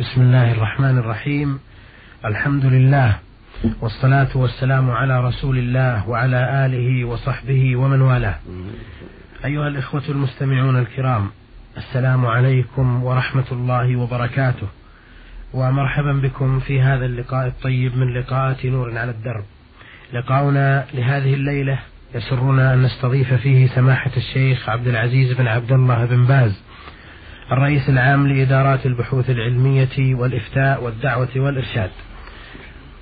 بسم الله الرحمن الرحيم. الحمد لله والصلاة والسلام على رسول الله وعلى آله وصحبه ومن والاه. أيها الإخوة المستمعون الكرام، السلام عليكم ورحمة الله وبركاته، ومرحبا بكم في هذا اللقاء الطيب من لقاءات نور على الدرب. لقاؤنا لهذه الليلة يسرنا أن نستضيف فيه سماحة الشيخ عبد العزيز بن عبد الله بن باز، الرئيس العام لإدارات البحوث العلمية والإفتاء والدعوة والإرشاد.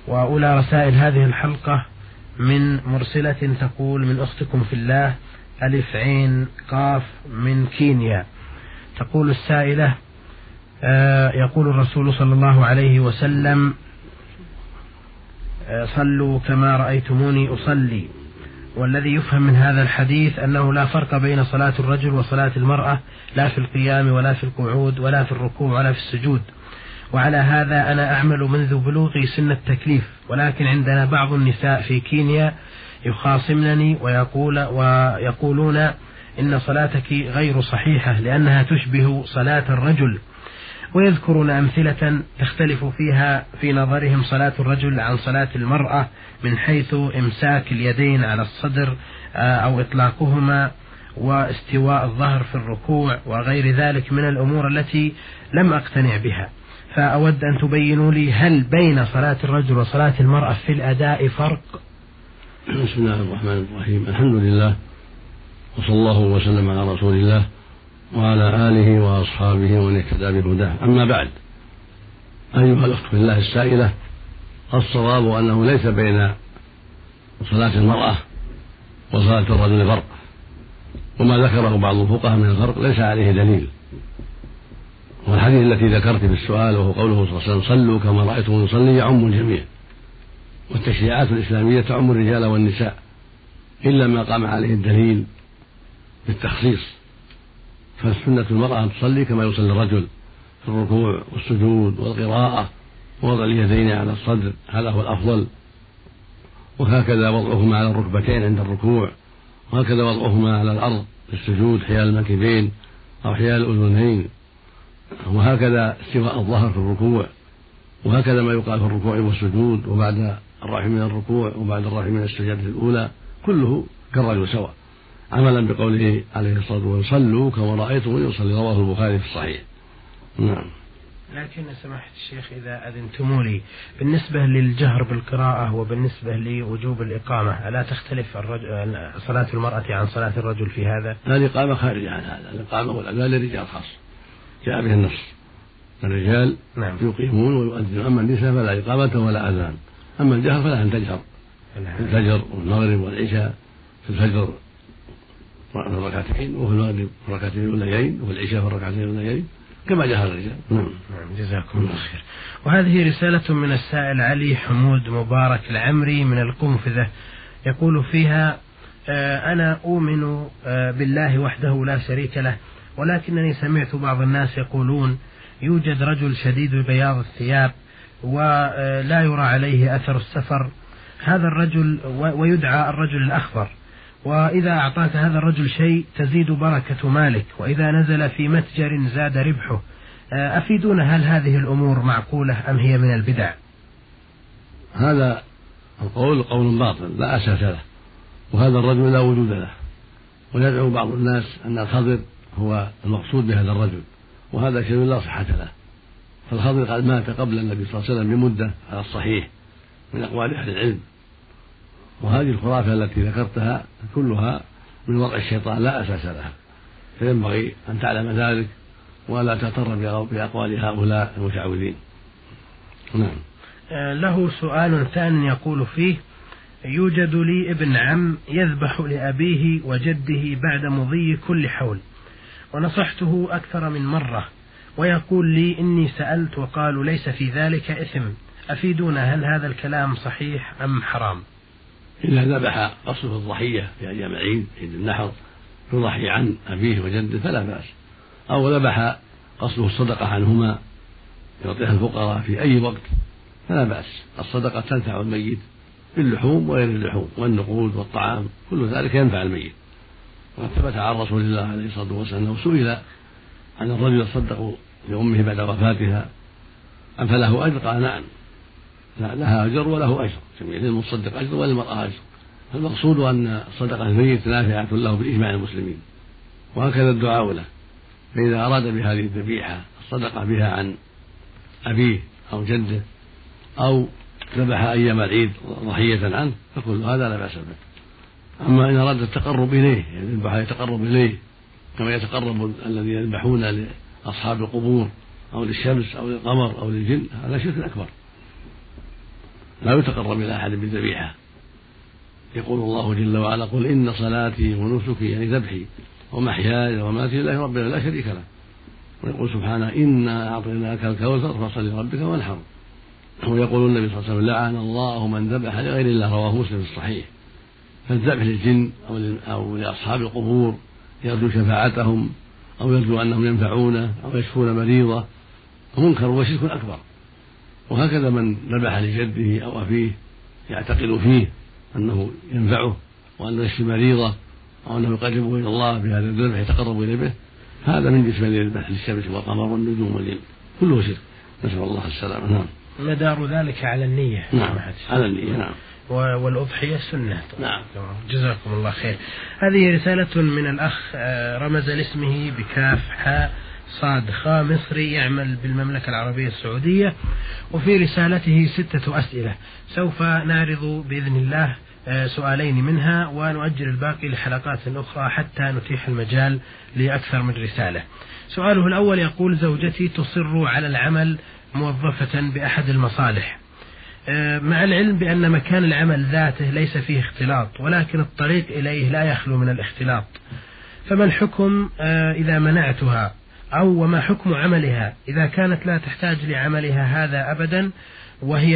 وأولى رسائل هذه الحلقة من مرسلة تقول: من أختكم في الله ألف عين قاف من كينيا. تقول السائلة: يقول الرسول صلى الله عليه وسلم: صلوا كما رأيتموني أصلي، والذي يفهم من هذا الحديث أنه لا فرق بين صلاة الرجل وصلاة المرأة، لا في القيام ولا في القعود ولا في الركوع ولا في السجود. وعلى هذا أنا أعمل منذ بلوغي سن التكليف، ولكن عندنا بعض النساء في كينيا يخاصمنني ويقولون إن صلاتك غير صحيحة لأنها تشبه صلاة الرجل، ويذكرون أمثلة تختلف فيها في نظرهم صلاة الرجل عن صلاة المرأة من حيث إمساك اليدين على الصدر أو إطلاقهما واستواء الظهر في الركوع وغير ذلك من الأمور التي لم أقتنع بها. فأود أن تبينوا لي هل بين صلاة الرجل وصلاة المرأة في الأداء فرق؟ بسم الله الرحمن الرحيم. الحمد لله وصلى الله وسلم على رسول الله وعلى آله وأصحابه ومن اهتدى بهداه. أما بعد، أيها الأخت في الله السائلة، الصواب أنه ليس بين صلاة المرأة وصلاة الرجل فرق، وما ذكره بعض الفقهاء من الفرق ليس عليه دليل. والحديث التي ذكرت في السؤال وهو قوله صلى الله عليه وسلم: صلوا كما رأيتم نصلي، يعم الجميع، والتشريعات الإسلامية تعم الرجال والنساء إلا ما قام عليه الدليل بالتخصيص. فالسنة المرأة أن تصلي كما يصلي الرجل في الركوع والسجود والقراءة ووضع اليدين على الصدر، هذا هو الأفضل، وهكذا وضعهما على الركبتين عند الركوع، وهكذا وضعهما على الأرض في السجود حيال المنكبين أو حيال الأذنين، وهكذا استواء الظهر في الركوع، وهكذا ما يقال في الركوع والسجود وبعد الرفع من الركوع وبعد الرفع من السجادة الأولى، كله كالرجل سواء، عملا بقوله عليه الصلاة والسلام: صلوا كما رأيتم يصلي. رواه البخاري في الصحيح. نعم. لكن سماحة الشيخ إذا أذنتم لي، بالنسبة للجهر بالقراءة وبالنسبة لوجوب الإقامة، ألا تختلف صلاة المرأة عن صلاة الرجل في هذا؟ لا، الإقامة خارجة عن هذا، الإقامة والأذان للرجال خاصة، جاء به النص، الرجال نعم يقيمون ويؤذنون، أما النساء فلا إقامة ولا أذان. أما الجهر فلا أن تجهر، الفجر والمغرب والعشاء، في الفجر في الركعتين وفي المغرب في الركعتين الأوليين وفي العشاء في الركعتين الأوليين كما جهر الرجال. نعم. جزاكم الله خير. وهذه رسالة من السائل علي حمود مبارك العمري من القنفذة، يقول فيها: أنا أؤمن بالله وحده لا شريك له، ولكنني سمعت بعض الناس يقولون يوجد رجل شديد بياض الثياب ولا يرى عليه أثر السفر، هذا الرجل ويدعى الرجل الأخضر، وإذا أعطاك هذا الرجل شيء تزيد بركة مالك، وإذا نزل في متجر زاد ربحه. أفيدون، هل هذه الأمور معقولة أم هي من البدع؟ هذا القول قول باطل لا أساس له، وهذا الرجل لا وجود له، ويدعو بعض الناس أن الخضر هو المقصود بهذا الرجل، وهذا شيء لا صحة له. فالخضر قد مات قبل النبي صلى الله عليه وسلم بمدة على الصحيح من أقوال أهل العلم. وهذه الخرافة التي ذكرتها كلها من وضع الشيطان لا أساس لها، فينبغي أن تعلم ذلك ولا تغتر بأقوال هؤلاء المتعوذين. نعم. له سؤال ثاني يقول فيه: يوجد لي ابن عم يذبح لأبيه وجده بعد مضي كل حول، ونصحته أكثر من مرة، ويقول لي إني سألت وقالوا ليس في ذلك إثم. أفيدونا، هل هذا الكلام صحيح أم حرام؟ إذا ذبح قصده الضحية في أيام العيد، عيد النحر، يضحي عن أبيه وجده فلا بأس، أو ذبح قصده الصدقة عنهما يعطيها الفقراء في أي وقت فلا بأس، الصدقة تنفع الميت باللحوم وغير اللحوم والنقود والطعام، كل ذلك ينفع الميت. وثبت عن رسول الله عليه الصلاة والسلام أنه سئل عن الرجل يصدق لأمه بعد وفاتها أم فله أجر؟ قال نعم، لها أجر وله أجر، جميع للمصدق أجر وللمرأة أجر. فالمقصود أن صدقة الميت نافعة له بإجماع المسلمين، وهكذا الدعاء له. فإذا أراد بهذه الذبيحة الصدقة بها عن أبيه أو جده أو ذبح أيام العيد ضحية عنه فكل هذا لا بأس به. أما إن أراد التقرب إليه يذبح يتقرب إليه كما يتقرب الذين يذبحون لأصحاب القبور أو للشمس أو للقمر أو للجن، هذا شرك أكبر. لا يتقرب إلى أحد بالذبيحة. يقول الله جل وعلا: قل إن صلاتي ونسكي، يعني ذبحي، ومحياي ومماتي لله ربنا لا شريك له. ويقول سبحانه: إنا أعطيناك الكوثر فصل لربك وانحر. ويقول النبي صلى الله عليه وسلم: لعن الله من ذبح لغير الله، رواه مسلم الصحيح. فالذبح للجن أو لأصحاب القبور يرجو شفاعتهم أو يرجو أنهم ينفعونه أو يشفون مريضه منكر وشرك أكبر. وهكذا من ذبح لجده أو أبيه يعتقد فيه أنه ينفعه وأنه يشفي مريضه أو أنه يقرب إلى الله بهذا الذبح يتقرب إليه به، هذا من جسم الذبح للشمس والقمر والنجوم والليل، كله شرك، نسأل الله السلامة. نعم. مدار ذلك على النية. نعم، على النية. نعم. والأضحية سنة. نعم. جزاكم الله خير. هذه رسالة من الأخ رمز لاسمه بكاف حاء صاد خاء، مصري يعمل بالمملكة العربية السعودية، وفي رسالته 6 أسئلة سوف نعرض بإذن الله سؤالين منها ونؤجل الباقي لحلقات أخرى حتى نتيح المجال لأكثر من رسالة. سؤاله الأول يقول: زوجتي تصر على العمل موظفة بأحد المصالح، مع العلم بأن مكان العمل ذاته ليس فيه اختلاط، ولكن الطريق إليه لا يخلو من الاختلاط، فما الحكم إذا منعتها؟ أو وما حكم عملها إذا كانت لا تحتاج لعملها هذا أبدا، وهي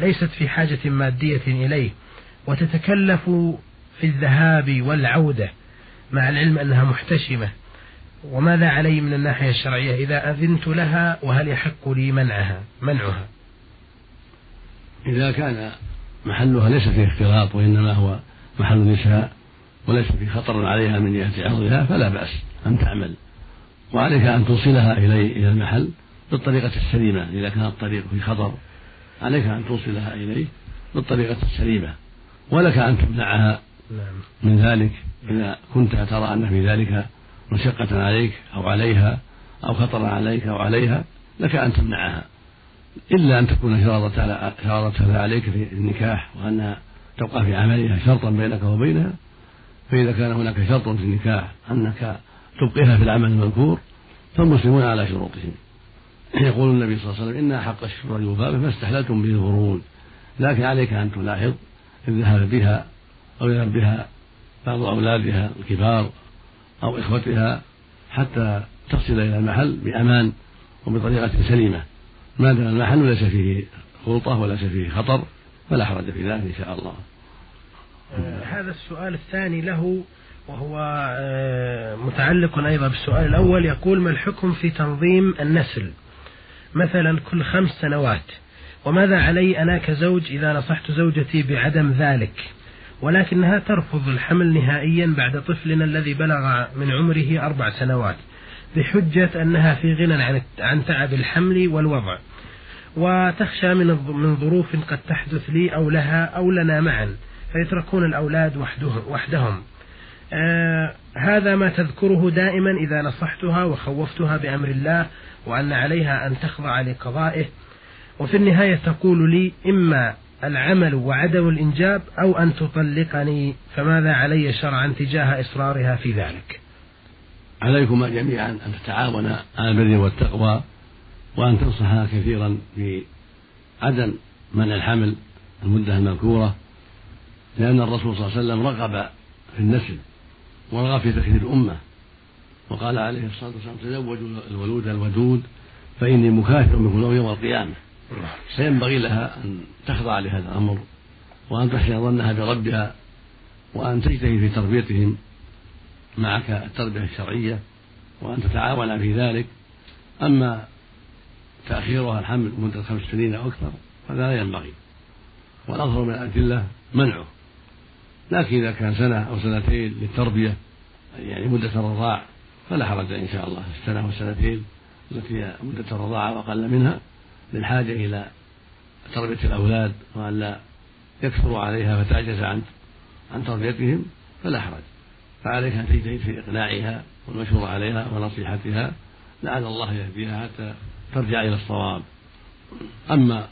ليست في حاجة مادية إليه، وتتكلف في الذهاب والعودة مع العلم أنها محتشمة، وماذا علي من الناحية الشرعية إذا أذنت لها؟ وهل يحق لي منعها؟ إذا كان محلها ليس فيه اختلاط وإنما هو محل نساء وليس فيه خطر عليها من جهة عرضها فلا بأس أن تعمل، وعليك أن توصلها إلى المحل بالطريقة السليمة. إذا كان الطريق في خطر عليك أن توصلها إليه بالطريقة السليمة، ولك أن تمنعها من ذلك إذا كنت ترى أن في ذلك مشقة عليك أو عليها أو خطر عليك أو عليها، لك أن تمنعها، إلا أن تكون شرطتها عليك في النكاح وأنها تبقى في عملها شرطا بينك وبينها. فإذا كان هناك شرط في النكاح أنك تبقيها في العمل المذكور فالمسلمون على شروطهم. يقول النبي صلى الله عليه وسلم: إن حق الشرع يوفى به، فاستحللتم به القرون، لكن عليك أن تلاحظ الذهاب بها أو يذهب بها بعض أولادها الكبار أو إخوتها حتى تصل إلى المحل بأمان وبطريقة سليمة، ما دام المحل ليس فيه خلطة وليس فيه خطر فلا حرج في ذلك إن شاء الله. هذا السؤال الثاني له، وهو متعلق أيضا بالسؤال الأول، يقول: ما الحكم في تنظيم النسل مثلا كل 5 سنوات، وماذا علي أنا كزوج إذا نصحت زوجتي بعدم ذلك ولكنها ترفض الحمل نهائيا بعد طفلنا الذي بلغ من عمره 4 سنوات بحجة أنها في غنى عن تعب الحمل والوضع، وتخشى من ظروف قد تحدث لي أو لها أو لنا معا فيتركون الأولاد وحدهم. هذا ما تذكره دائما إذا نصحتها وخوفتها بأمر الله وأن عليها أن تخضع لقضائه، وفي النهاية تقول لي: إما العمل وعدم الإنجاب أو أن تطلقني، فماذا علي شرعا تجاه إصرارها في ذلك؟ عليكما جميعا أن تتعاونا على البر والتقوى، وأن تنصحها كثيرا بعدم منع الحمل المدة المذكورة، لأن الرسول صلى الله عليه وسلم رغب في النسل ورغب في تكثير الأمة، وقال عليه الصلاة والسلام: تزوجوا الولود الودود فإني مكاثر بكم يوم القيامة. سينبغي لها أن تخضع لهذا الأمر، وأن تحسن ظنها بربها، وأن تجتهد في تربيتهم معك التربية الشرعية، وأن تتعاون في ذلك. أما تأخيرها الحمل مدة 5 سنين أو أكثر فلا ينبغي، والأظهر من الأدلة منعه. لكن إذا كان 1 أو 2 سنين للتربية، يعني مدة الرضاع، فلا حرج إن شاء الله 1 أو 2 سنين التي هي مدة الرضاعة وأقل منها للحاجة إلى تربية الأولاد وألا يكثروا عليها فتعجز عن تربيتهم فلا حرج، فعليها أن تجتهد في إقناعها والمشورة عليها ونصيحتها لعل الله يهديها حتى ترجع إلى الصواب. أما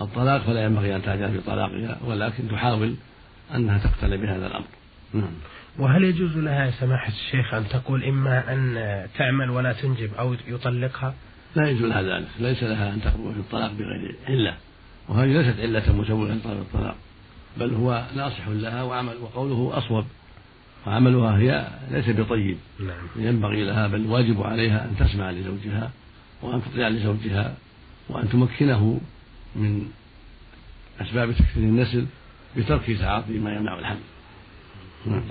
الطلاق فلا ينبغي أن تعجل في طلاقها ولكن تحاول أنها تقتنع بهذا الأمر. نعم. وهل يجوز لها سماحة الشيخ أن تقول إما أن تعمل ولا تنجب أو يطلقها؟ لا يجوز لها ذلك، ليس لها أن تخرج في الطلاق بغير علة، وهذه ليست علة مسوغة للطلاق بل هو ناصح لها وعمل وقوله أصوب وعملها هي ليس بطيب. نعم. ينبغي لها بل واجب عليها أن تسمع لزوجها وأن تطيع لزوجها وأن تمكنه من أسباب تكثير النسل بترك تعاطي ما يمنع الحمل.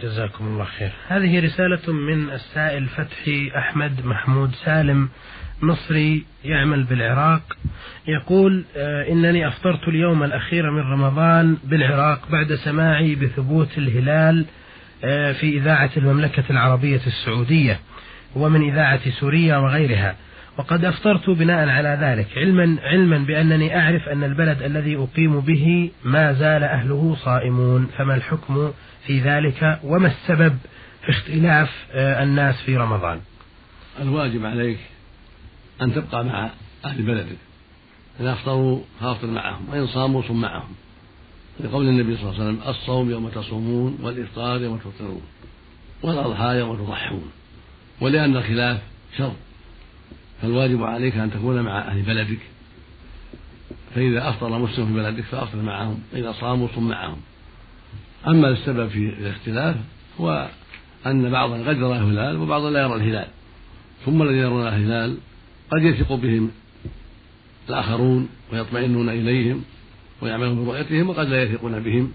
جزاكم الله خير. هذه رسالة من السائل فتحي أحمد محمود سالم مصري يعمل بالعراق، يقول إنني أفطرت اليوم الأخير من رمضان بالعراق بعد سماعي بثبوت الهلال في إذاعة المملكة العربية السعودية ومن إذاعة سوريا وغيرها، وقد أفطرت بناء على ذلك علما بأنني أعرف أن البلد الذي أقيم به ما زال أهله صائمون، فما الحكم في ذلك وما السبب في اختلاف الناس في رمضان؟ الواجب عليك أن تبقى مع أهل بلدك، إن أفطروا فافطر معهم وإن صاموا صم معهم، لقول النبي صلى الله عليه وسلم: الصوم يوم تصومون والإفطار يوم تفطرون والأضحى يوم تضحون. ولأن الخلاف شر فالواجب عليك أن تكون مع أهل بلدك، فإذا أفطر مسلم في بلدك فأفطر معهم، إذا صاموا صم معهم. أما السبب في الاختلاف هو أن بعضا قد يرى الهلال وبعضا لا يرى الهلال، ثم الذين يرون الهلال قد يثق بهم الآخرون ويطمئنون إليهم ويعملون برؤيتهم، وقد لا يثقون بهم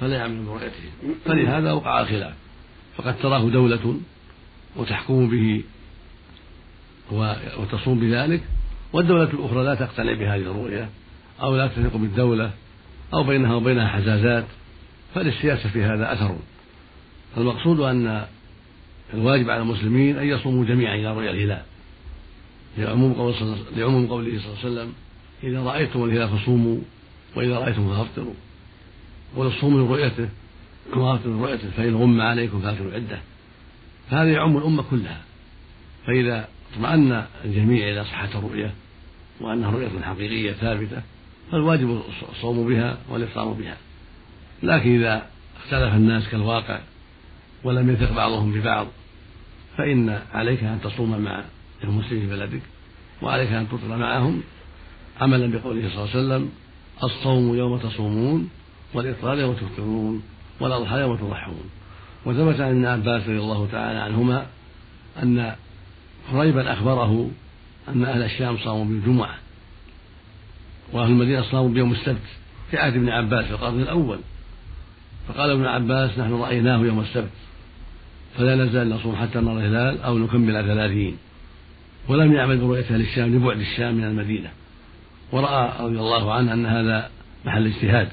فلا يعملون برؤيتهم، فلهذا وقع الخلاف. فقد تراه دولة وتحكم به وتصوم بذلك، والدولة الأخرى لا تقتنع بهذه الرؤية أو لا تثق بالدولة أو بينها وبينها حزازات، فللسياسة في هذا أثر. فالمقصود أن الواجب على المسلمين أن يصوموا جميعا إلى رؤية الهلال، لعموم قوله صلى الله عليه وسلم: إذا رأيتم الهلال فصوموا وإذا رأيتم فأفطروا، ولصوموا لرؤيته وأفطروا لرؤيته، فإن غم عليكم فأكملوا العدة. فهذا يعم الأمة كلها، فإذا اطمأن الجميع إلى صحة الرؤية وأنها رؤية حقيقية ثابتة فالواجب الصوم بها والإفطار بها. لكن إذا اختلف الناس كالواقع ولم يثق بعضهم ببعض فإن عليك أن تصوم مع المسلمين في بلدك وعليك أن تفطر معهم، عملا بقوله صلى الله عليه وسلم: الصوم يوم تصومون والإفطار يوم تفطرون والأضحى يوم تضحون. وثبت عن ابن عباس رضي الله تعالى عنهما أن قريبا أخبره أن أهل الشام صاموا بالجمعة وأهل المدينة صاموا بيوم السبت في عهد ابن عباس في القرن الأول، فقال ابن عباس: نحن رأيناه يوم السبت فلا نزال نصوم حتى نرى الهلال أو نكمل 30، ولم يعمل برؤيته للشام لبعد الشام من المدينة، ورأى رضي الله عنه أن هذا محل اجتهاد.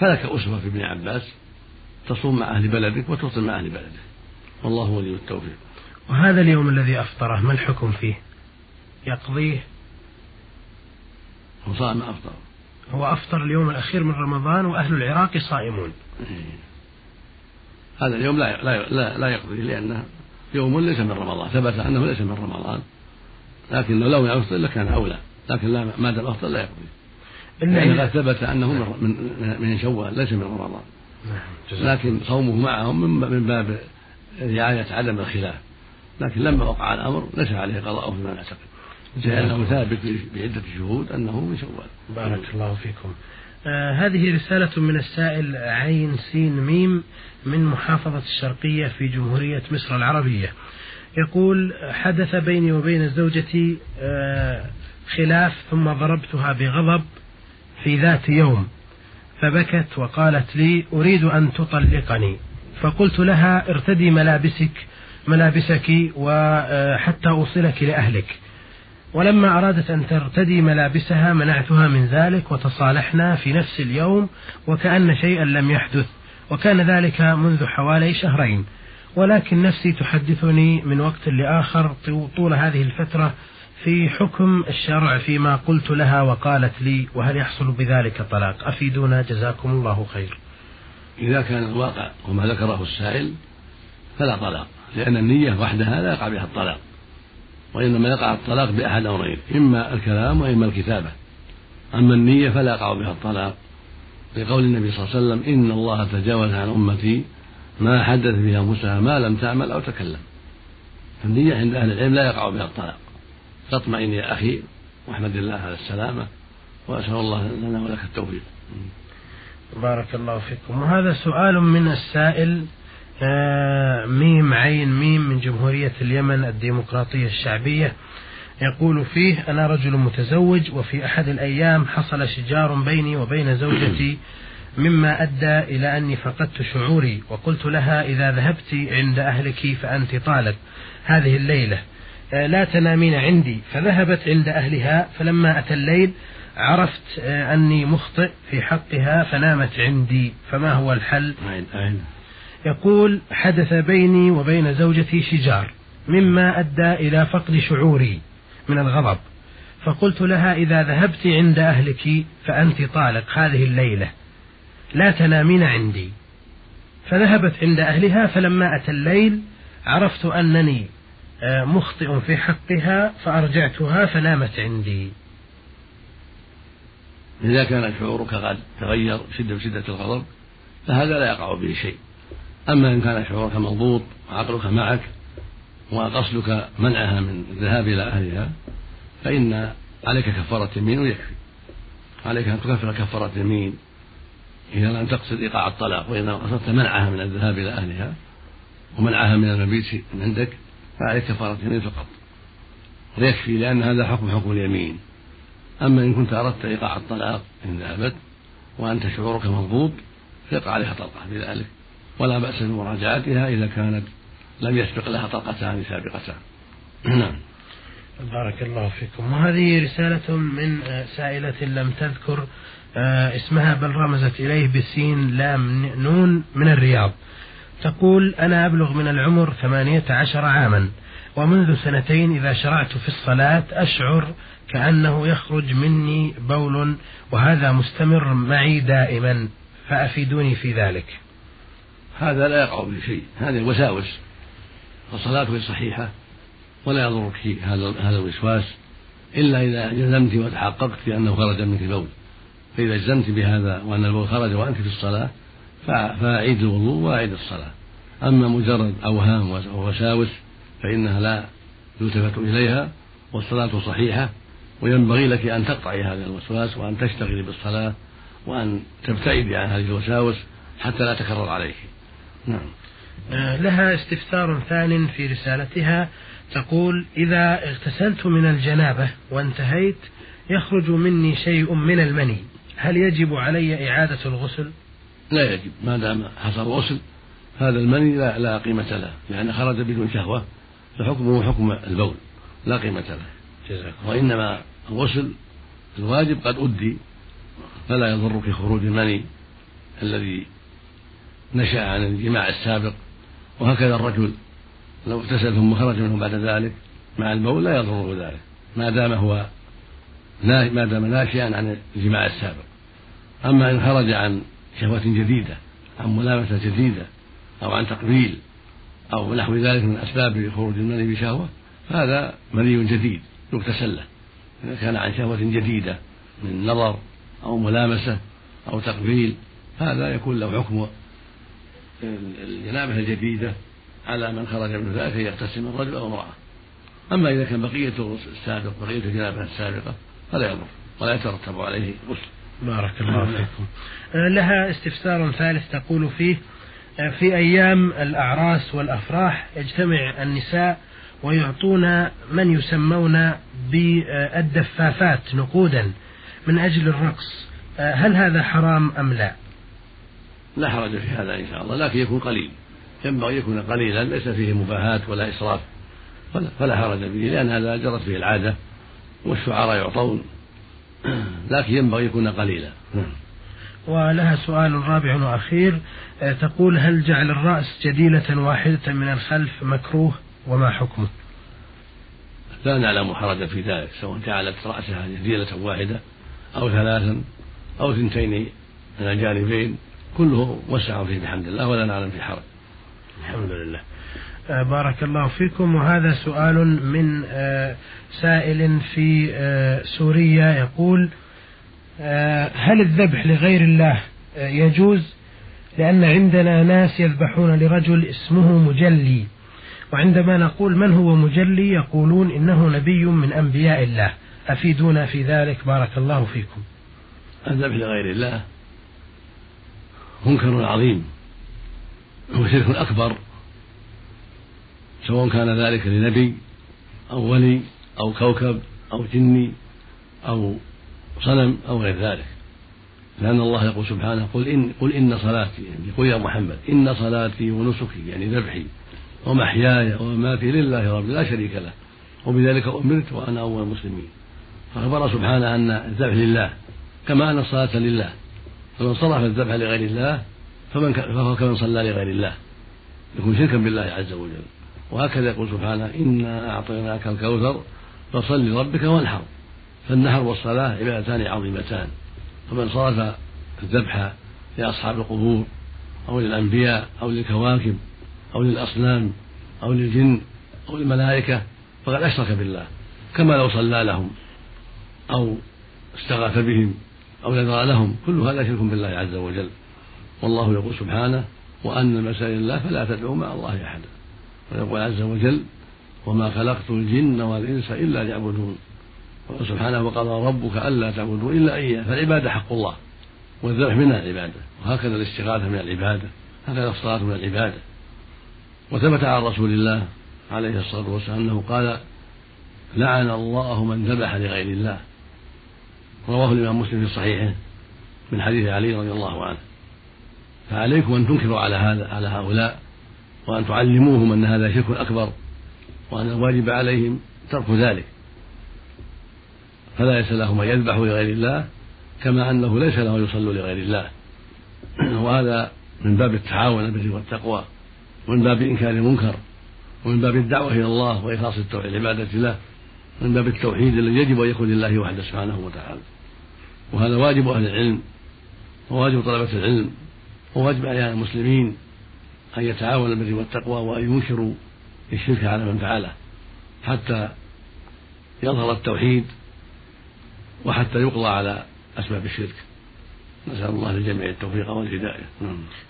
فلك أسوة في ابن عباس، تصوم مع أهل بلدك وتفطر مع أهل بلدك، والله ولي التوفيق. وهذا اليوم الذي أفطره ما الحكم فيه؟ يقضيه؟ هو صائم أفطر، هو أفطر اليوم الأخير من رمضان وأهل العراق صائمون. هذا اليوم لا يقضي لأنه يوم ليس من رمضان، ثبت أنه ليس من رمضان، لكن لو يفطر لكان أولى، لكن لا ما دام أفطر لا يقضي لأنه ثبت أنه من شوال ليس من رمضان، لكن صومه معهم من باب رعاية عدم الخلاف. لكن لما وقع الأمر ليس عليه قضاء فيما نعتقد، لأنه ثابت بعدة شهود أنه من شوال. بارك الله فيكم. هذه رسالة من السائل عين سين ميم من محافظة الشرقية في جمهورية مصر العربية، يقول: حدث بيني وبين زوجتي خلاف ثم ضربتها بغضب في ذات يوم، فبكت وقالت لي: أريد أن تطلقني. فقلت لها: ارتدي ملابسك وحتى أوصلك لأهلك. ولما أرادت أن ترتدي ملابسها منعتها من ذلك، وتصالحنا في نفس اليوم وكأن شيئا لم يحدث، وكان ذلك منذ حوالي 2 شهرين، ولكن نفسي تحدثني من وقت لآخر طول هذه الفترة في حكم الشرع فيما قلت لها وقالت لي، وهل يحصل بذلك طلاق؟ أفيدونا جزاكم الله خير. إذا كان الواقع وما ذكره السائل فلا طلاق، لأن النية وحدها لا يقع بها الطلاق، وإنما يقع الطلاق بأحد أمرين، إما الكلام وإما الكتابة. أما النية فلا يقع بها الطلاق، لقول النبي صلى الله عليه وسلم: إن الله تجاوز عن أمتي ما حدث بها أنفسها ما لم تعمل أو تكلم. فالنية عند أهل العلم لا يقع بها الطلاق. فاطمئن يا أخي، واحمد الله على السلامة، وأسأل الله لنا ولك التوفيق. بارك الله فيكم. وهذا سؤال من السائل ميم عين ميم من جمهورية اليمن الديمقراطية الشعبية، يقول فيه: أنا رجل متزوج، وفي أحد الأيام حصل شجار بيني وبين زوجتي مما أدى إلى أني فقدت شعوري، وقلت لها: إذا ذهبت عند أهلك فأنت طالق هذه الليلة، لا تنامين عندي. فذهبت عند أهلها، فلما أتى الليل عرفت أني مخطئ في حقها فنامت عندي، فما هو الحل؟ يقول: حدث بيني وبين زوجتي شجار مما أدى إلى فقد شعوري من الغضب، فقلت لها: إذا ذهبت عند أهلك فأنت طالق هذه الليلة، لا تنامين عندي. فذهبت عند أهلها، فلما أتى الليل عرفت أنني مخطئ في حقها فأرجعتها فنامت عندي. إذا كان شعورك قد تغير بشدة الغضب فهذا لا يقع به شيء. أما إن كان شعورك مضبوط وعقلك معك وقصدك منعها من الذهاب إلى أهلها فإن عليك كفارة يمين ويكفي. عليك أن تكفر كفارة يمين إذا لم تقصد إيقاع الطلاق، وإذا قصدت منعها من الذهاب إلى أهلها ومنعها من المبيت عندك فعليك كفارة يمين فقط ويكفي، لأن هذا حكم اليمين. أما إن كنت أردت إيقاع الطلاق إن ذهبت وأنت شعورك مضبوط فيقع عليها طلقة بذلك، ولا بأس بمراجعتها إذا كانت لم يسبق لها طلقتان سابقتان. نعم. بارك الله فيكم. وهذه رسالة من سائلة لم تذكر اسمها بل رمزت إليه بسين لام نون من الرياض، تقول: أنا أبلغ من العمر 18 عاما، ومنذ سنتين إذا شرعت في الصلاة أشعر كأنه يخرج مني بول، وهذا مستمر معي دائما، فأفيدوني في ذلك. هذا لا يقع بشيء، هذه وساوس، فصلاته صحيحة ولا يضرك هذا الوسواس إلا إذا جزمت وتحققت بأنه خرج منك البول. فإذا جزمت بهذا وأن البول خرج وأنت في الصلاة فأعيد الوضوء وأعيد الصلاة. أما مجرد أوهام ووساوس فإنها لا يلتفت إليها، والصلاة صحيحة، وينبغي لك أن تقطعي هذا الوسواس وأن تشتغلي بالصلاة وأن تبتعدي عن هذه الوساوس حتى لا تكرر عليك. نعم. لها استفسار ثان في رسالتها، تقول: إذا اغتسلت من الجنابة وانتهيت يخرج مني شيء من المني، هل يجب علي إعادة الغسل؟ لا يجب، ما دام حصل غسل هذا المني لا قيمة له، يعني خرج بدون شهوة فحكمه حكم البول لا قيمة له. جزاك. وإنما الغسل الواجب قد أدي، فلا يضرك خروج المني الذي نشأ عن الجماع السابق. وهكذا الرجل لو اغتسل ثم خرج منه بعد ذلك مع البول لا يضره ذلك، ما دام ناشئا عن الجماع السابق. أما إن خرج عن شهوة جديدة، عن ملامسة جديدة، أو عن تقبيل أو نحو ذلك من أسباب خروج المني بشهوة، فهذا مني جديد يغتسل له، إذا كان عن شهوة جديدة من نظر أو ملامسة أو تقبيل، هذا يكون له حكم الجنابة الجديدة على من خرج من ذلك يغتسل من رجل أو امرأة. أما إذا كان بقية الجنابة السابقة فلا يضر ولا يترتب عليه غسل. بارك الله فيكم. لها استفسار ثالث، تقول فيه: في أيام الأعراس والأفراح يجتمع النساء ويعطون من يسمون بالدفافات نقودا من أجل الرقص، هل هذا حرام أم لا؟ لا حرج في هذا إن شاء الله، لكن يكون قليل، ينبغي يكون قليلا ليس فيه مباهات ولا إسراف، فلا حرج فيه، لأن هذا جرت فيه العادة والشعراء يعطون، لكن ينبغي يكون قليلا. ولها سؤال رابع وأخير، تقول: هل جعل الرأس جديلة واحدة من الخلف مكروه وما حكمه؟ لا نعلم حرجا في ذلك، سواء جعلت رأسها جزيلة واحدة أو ثلاثا أو ثنتين على جانبين، كله وسع فيه بحمد الله ولا نعلم في حرج. الحمد لله. بارك الله فيكم. وهذا سؤال من سائل في سوريا، يقول هل الذبح لغير الله يجوز؟ لأن عندنا ناس يذبحون لرجل اسمه مجلي، وعندما نقول من هو مجلي يقولون إنه نبي من أنبياء الله، أفيدونا في ذلك بارك الله فيكم. الذبح لغير الله منكر عظيم وشرك أكبر، سواء كان ذلك لنبي أو ولي أو كوكب أو جني أو صنم أو غير ذلك، لأن الله يقول سبحانه قل إن صلاتي، يعني قل يا محمد إن صلاتي ونسكي يعني ذبحي ومحياي ومماتي لله رب لا شريك له وبذلك أمرت وأنا أول المسلمين. فأخبر سبحانه أن الذبح لله كما أن الصلاة لله، فمن صرف الذبح لغير الله فهو كمن صلى لغير الله، يكون شركا بالله عز وجل. وهكذا يقول سبحانه إنا أعطيناك الكوثر فصل لربك وانحر، فالنحر والصلاة عبادتان عظيمتان، فمن صرف الذبح لأصحاب القبور أو للأنبياء أو للكواكب أو للأصنام أو للجن أو للملائكة فقد أشرك بالله، كما لو صلى لهم أو استغاث بهم أو نذر لهم، كل هذا شرك بالله عز وجل. والله يقول سبحانه وأن المسائل الله فلا تدعوا مع الله أحدا، ويقول عز وجل وما خلقت الجن والإنس إلا ليعبدون، سبحانه وقضى ربك ألا تعبدوا إلا إياه، فالعبادة حق الله والذبح منها العبادة، وهكذا الاستغاثة من العبادة، هكذا الصلاة من العبادة. وثبت عن رسول الله عليه الصلاة والسلام أنه قال لعن الله من ذبح لغير الله، رواه الإمام مسلم في صحيحه من حديث علي رضي الله عنه. فعليكم أن تنكروا على هؤلاء وأن تعلموهم أن هذا شرك أكبر وأن الواجب عليهم ترك ذلك، فلا ليس له من يذبح لغير الله كما أنه ليس له يصلوا لغير الله، وهذا من باب التعاون بالبر والتقوى ومن باب إنكار المنكر ومن باب الدعوة إلى الله وإخلاص العبادة له ومن باب التوحيد الذي يجب أن يكون لله وحده سبحانه وتعالى. وهذا واجب أهل العلم وواجب طلبة العلم، وواجب على المسلمين أن يتعاونوا بالبر والتقوى وأن ينكروا الشرك على من فعله حتى يظهر التوحيد وحتى يقضى على أسباب الشرك. نسأل الله للجميع التوفيق والهداية.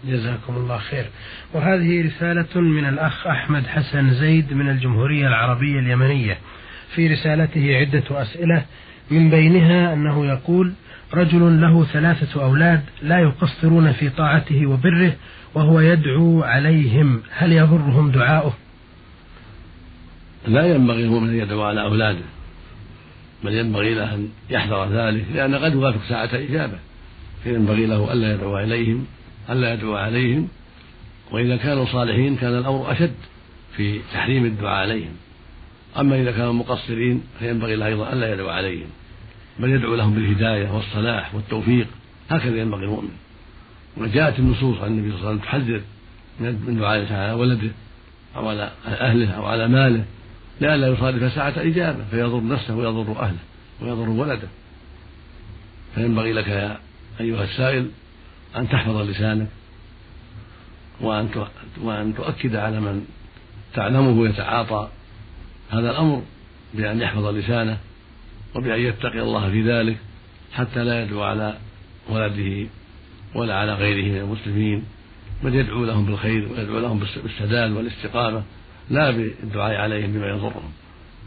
جزاكم الله خير. وهذه رسالة من الأخ أحمد حسن زيد من الجمهورية العربية اليمنية، في رسالته عدة أسئلة، من بينها أنه يقول رجل له 3 أولاد لا يقصرون في طاعته وبره وهو يدعو عليهم، هل يضرهم دعاؤه؟ لا ينبغي المؤمن أن يدعو على أولاده، بل ينبغي له أن يحذر ذلك، لأن قد يوافق ساعة إجابة، فينبغي له ألا يدعو إليهم وإذا كانوا صالحين كان الأمر أشد في تحريم الدعاء عليهم، أما إذا كانوا مقصرين فينبغي له أيضا ألا يدعو عليهم، بل يدعو لهم بالهداية والصلاح والتوفيق، هكذا ينبغي المؤمن. وجاءت النصوص عن النبي صلى الله عليه وسلم تحذر من دعاء على ولده أو على أهله أو على ماله، لئلا يصادف ساعة إجابة فيضر نفسه ويضر أهله ويضر ولده. فينبغي لك يا أيها السائل أن تحفظ لسانك وأن تؤكد على من تعلمه يتعاطى هذا الأمر بأن يحفظ لسانه وبأن يتقي الله في ذلك، حتى لا يدعو على ولده ولا على غيره من المسلمين، بل يدعو لهم بالخير ويدعو لهم بالسداد والاستقامة، لا بالدعاء عليهم بما يضرهم.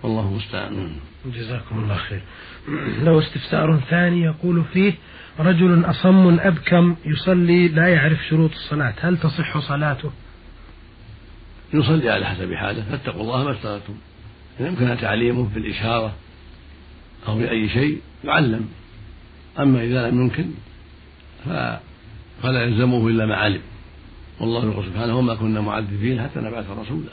والله المستعان. جزاكم الله خير. لو استفسار ثاني يقول فيه رجل أصم أبكم يصلي لا يعرف شروط الصلاة، هل تصح صلاته؟ يصلي على حسب حاله، فاتقوا الله ما استطعتم، إن يمكن تعليمه بالإشارة أو بأي شيء يعلم، أما إذا لم يمكن فلا يلزمه إلا ما علم. والله يقول سبحانه وما كنا معذبين حتى نبعث رسولا،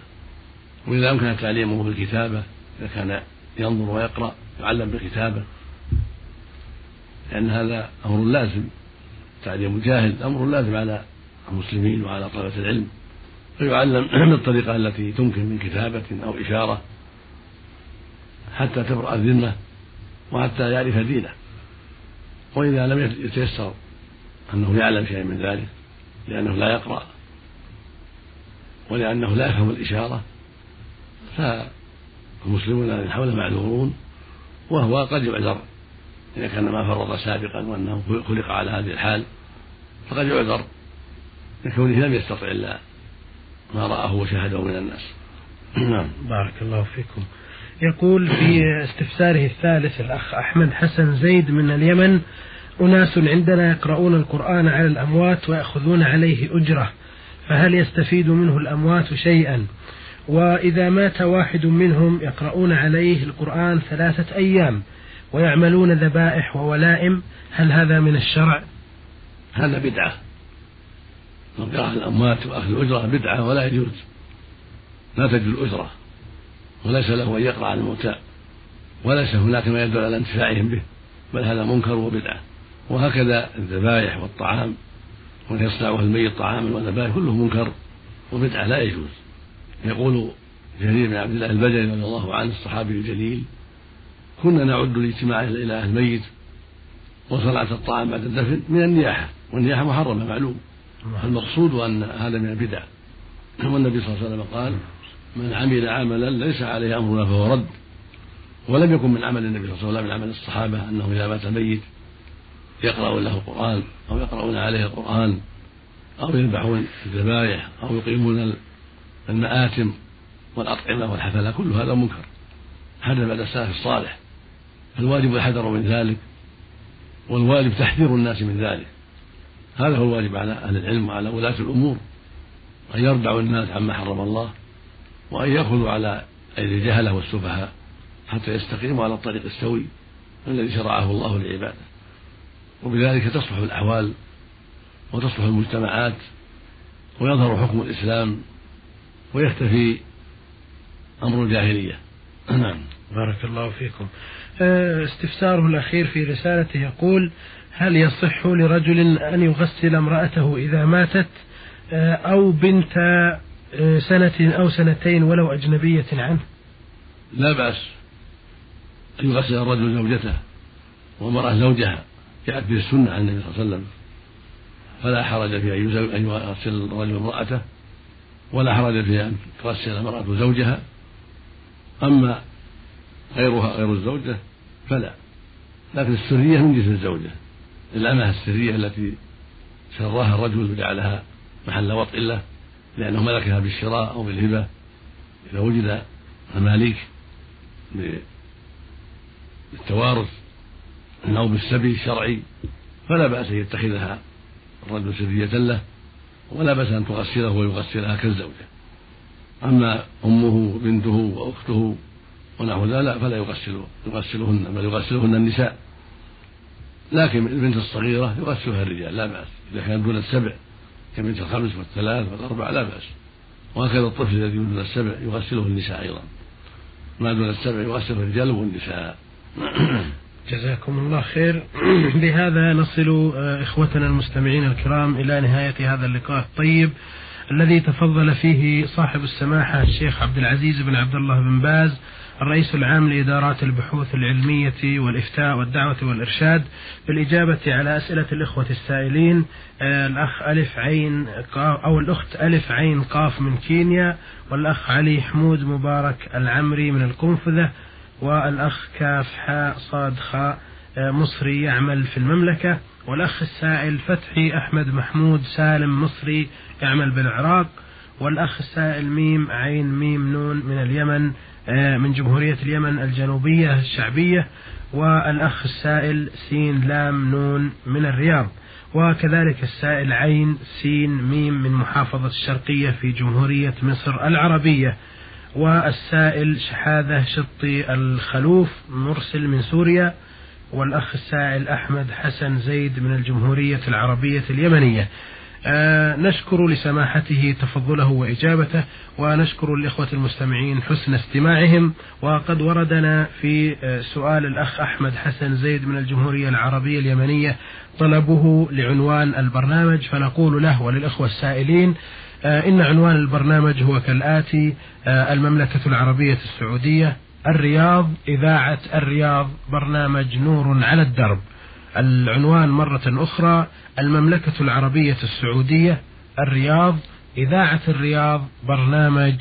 وإذا أمكن تعليمه بالكتابة، إذا كان ينظر ويقرأ يعلم بالكتابة، لأن هذا أمر لازم، تعليم الجاهل أمر لازم على المسلمين وعلى طلبة العلم، فيعلم بالطريقة التي تمكن من كتابة أو إشارة حتى تبرأ الذمة وحتى يعرف دينه. وإذا لم يتيسر أنه يعلم شيئا من ذلك لأنه لا يقرأ ولأنه لا يفهم الإشارة فالمسلمون الذين حوله معذورون، وهو قد يعذر إذا كان ما فرط سابقا وأنه خلق على هذه الحال، فقد يعذر لكونه لم يستطع إلا ما رآه وشاهده من الناس. نعم بارك الله فيكم. يقول في استفساره الثالث الأخ أحمد حسن زيد من اليمن: أناس عندنا يقرؤون القرآن على الأموات ويأخذون عليه أجرة، فهل يستفيد منه الأموات شيئا؟ وإذا مات واحد منهم يقرؤون عليه القرآن 3 أيام ويعملون ذبائح وولائم، هل هذا من الشرع؟ هذا بدعة، قراءة الأموات وأخذ الأجرة بدعة ولا يجوز، لا تجوز الأجرة، وليس له أن يقرأ على الموتى، وليس هناك ما يدل على انتفاعهم به، بل هذا منكر وبدعة. وهكذا الذبائح والطعام وأن يصنعه الميت طعاما والذبائح كله منكر وبدعة لا يجوز. يقول جرير بن عبد الله البجلي رضي الله عنه الصحابي الجليل: كنا نعد الاجتماع إلى الميت وصنعة الطعام بعد الدفن من النياحة، والنياحة محرمة معلوم، المقصود أن هذا من البدع. والنبي صلى الله عليه وسلم قال: من عمل عملا ليس عليه أمرنا فهو رد. ولم يكن من عمل النبي صلى الله عليه وسلم من عمل الصحابة أنه إذا مات ميت يقرأون له القرآن أو يقرؤون عليه القرآن أو يذبحون الذبائح أو يقيمون المآتم والأطعمة والحفلة، كل هذا منكر، هذا بعد السلف الصالح. الواجب الحذر من ذلك، والواجب تحذير الناس من ذلك، هذا هو الواجب على أهل العلم وعلى ولاة الأمور، أن يردعوا الناس عما حرم الله، وأن يأخذوا على أيدي الجهلة والسفهاء حتى يستقيموا على الطريق السوي الذي شرعه الله لعباده، وبذلك تصلح الأحوال وتصلح المجتمعات ويظهر حكم الإسلام ويختفي أمر الجاهلية. نعم بارك الله فيكم. استفساره الأخير في رسالته يقول: هل يصح لرجل أن يغسل امرأته إذا ماتت أو بنت سنة أو سنتين ولو أجنبية عنه؟ لا بأس أن يغسل الرجل زوجته ومرأة زوجها، جاءت به السنة عن النبي صلى الله عليه وسلم، فلا حرج في أن يغسل الرجل امرأته، ولا حرج في أن تغسل المرأة زوجها، أما غيرها غير الزوجة فلا. لكن السرية من جنس الزوجة، الأمة السرية التي سراها الرجل وجعلها محل وطئ له لأنه ملكها بالشراء أو بالهبة، إذا وجد مماليك بالتوارث أو بالسبي الشرعي فلا بأس أن يتخذها الرجل سرية له، ولا بأس أن تغسله ويغسلها كالزوجة. أما أمه بنته وأخته ونحو ذلك فلا يغسلهن، بل يغسلهن النساء، لكن البنت الصغيرة يغسلها الرجال لا بأس، إذا كان دون 7 كبنت 5 و3 و4 لا بأس. وهكذا الطفل الذي دون 7 يغسله النساء أيضا، ما دون 7 يغسله الرجال والنساء. جزاكم الله خير. بهذا نصل إخوتنا المستمعين الكرام إلى نهاية هذا اللقاء الطيب الذي تفضل فيه صاحب السماحة الشيخ عبد العزيز بن عبد الله بن باز الرئيس العام لإدارات البحوث العلمية والإفتاء والدعوة والإرشاد بالإجابة على أسئلة الإخوة السائلين، الأخ ألف عين أو الأخت ألف عين قاف من كينيا، والأخ علي حمود مبارك العمري من القنفذة، والأخ كاف حاء صاد خاء مصري يعمل في المملكة، والأخ السائل فتحي أحمد محمود سالم مصري يعمل بالعراق، والأخ السائل ميم عين ميم نون من اليمن من جمهورية اليمن الجنوبية الشعبية، والأخ السائل سين لام نون من الرياض، وكذلك السائل عين سين ميم من محافظة الشرقية في جمهورية مصر العربية، والسائل شحاذة شطي الخلوف مرسل من سوريا، والأخ السائل أحمد حسن زيد من الجمهورية العربية اليمنية. نشكر لسماحته تفضله وإجابته، ونشكر الإخوة المستمعين حسن استماعهم. وقد وردنا في سؤال الأخ أحمد حسن زيد من الجمهورية العربية اليمنية طلبه لعنوان البرنامج، فنقول له وللإخوة السائلين إن عنوان البرنامج هو كالآتي: المملكة العربية السعودية الرياض، إذاعة الرياض، برنامج نور على الدرب. العنوان مرة أخرى: المملكة العربية السعودية، الرياض، إذاعة الرياض، برنامج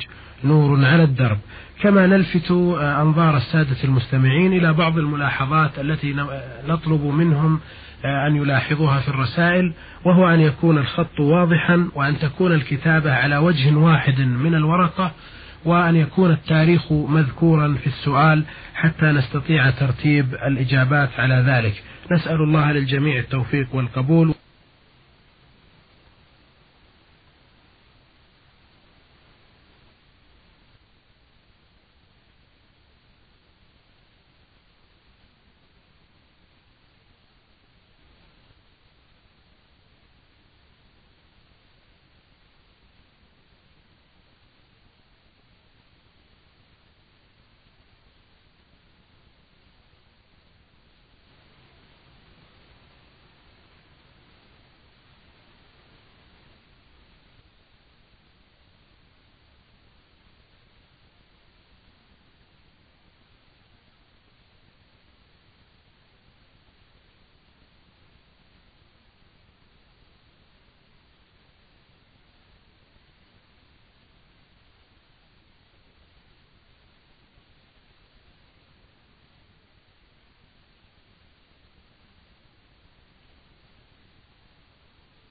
نور على الدرب. كما نلفت أنظار السادة المستمعين إلى بعض الملاحظات التي نطلب منهم أن يلاحظوها في الرسائل، وهو أن يكون الخط واضحا، وأن تكون الكتابة على وجه واحد من الورقة، وأن يكون التاريخ مذكورا في السؤال حتى نستطيع ترتيب الإجابات على ذلك. نسأل الله للجميع التوفيق والقبول.